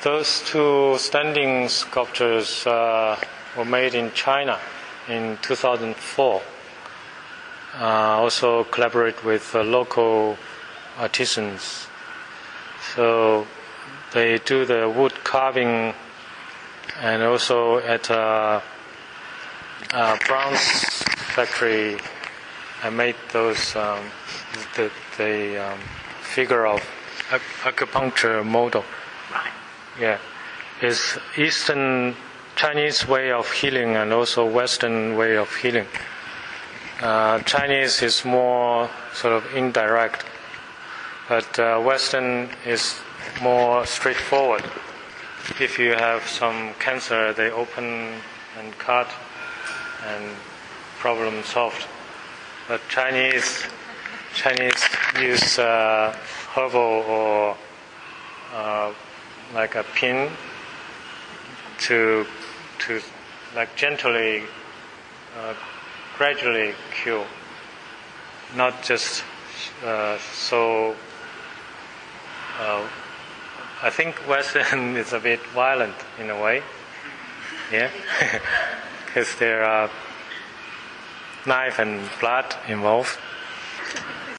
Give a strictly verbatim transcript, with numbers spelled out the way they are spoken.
Those two standing sculptures uh, were made in China in two thousand four. Uh, also collaborate with uh, local artisans. So they do the wood carving and also at a, a bronze factory I made those, um, the, the um, figure of acupuncture model. Right. Yeah. It's Eastern Chinese way of healing and also Western way of healing. Uh, Chinese is more sort of indirect, but uh, Western is more straightforward. If you have some cancer, they open and cut and problem solved. But Chinese Chinese use uh, herbal or uh, like a pin to to like gently, uh, gradually cure, not just uh, so. Uh, I think Western is a bit violent in a way, yeah, because there are knife and blood involved.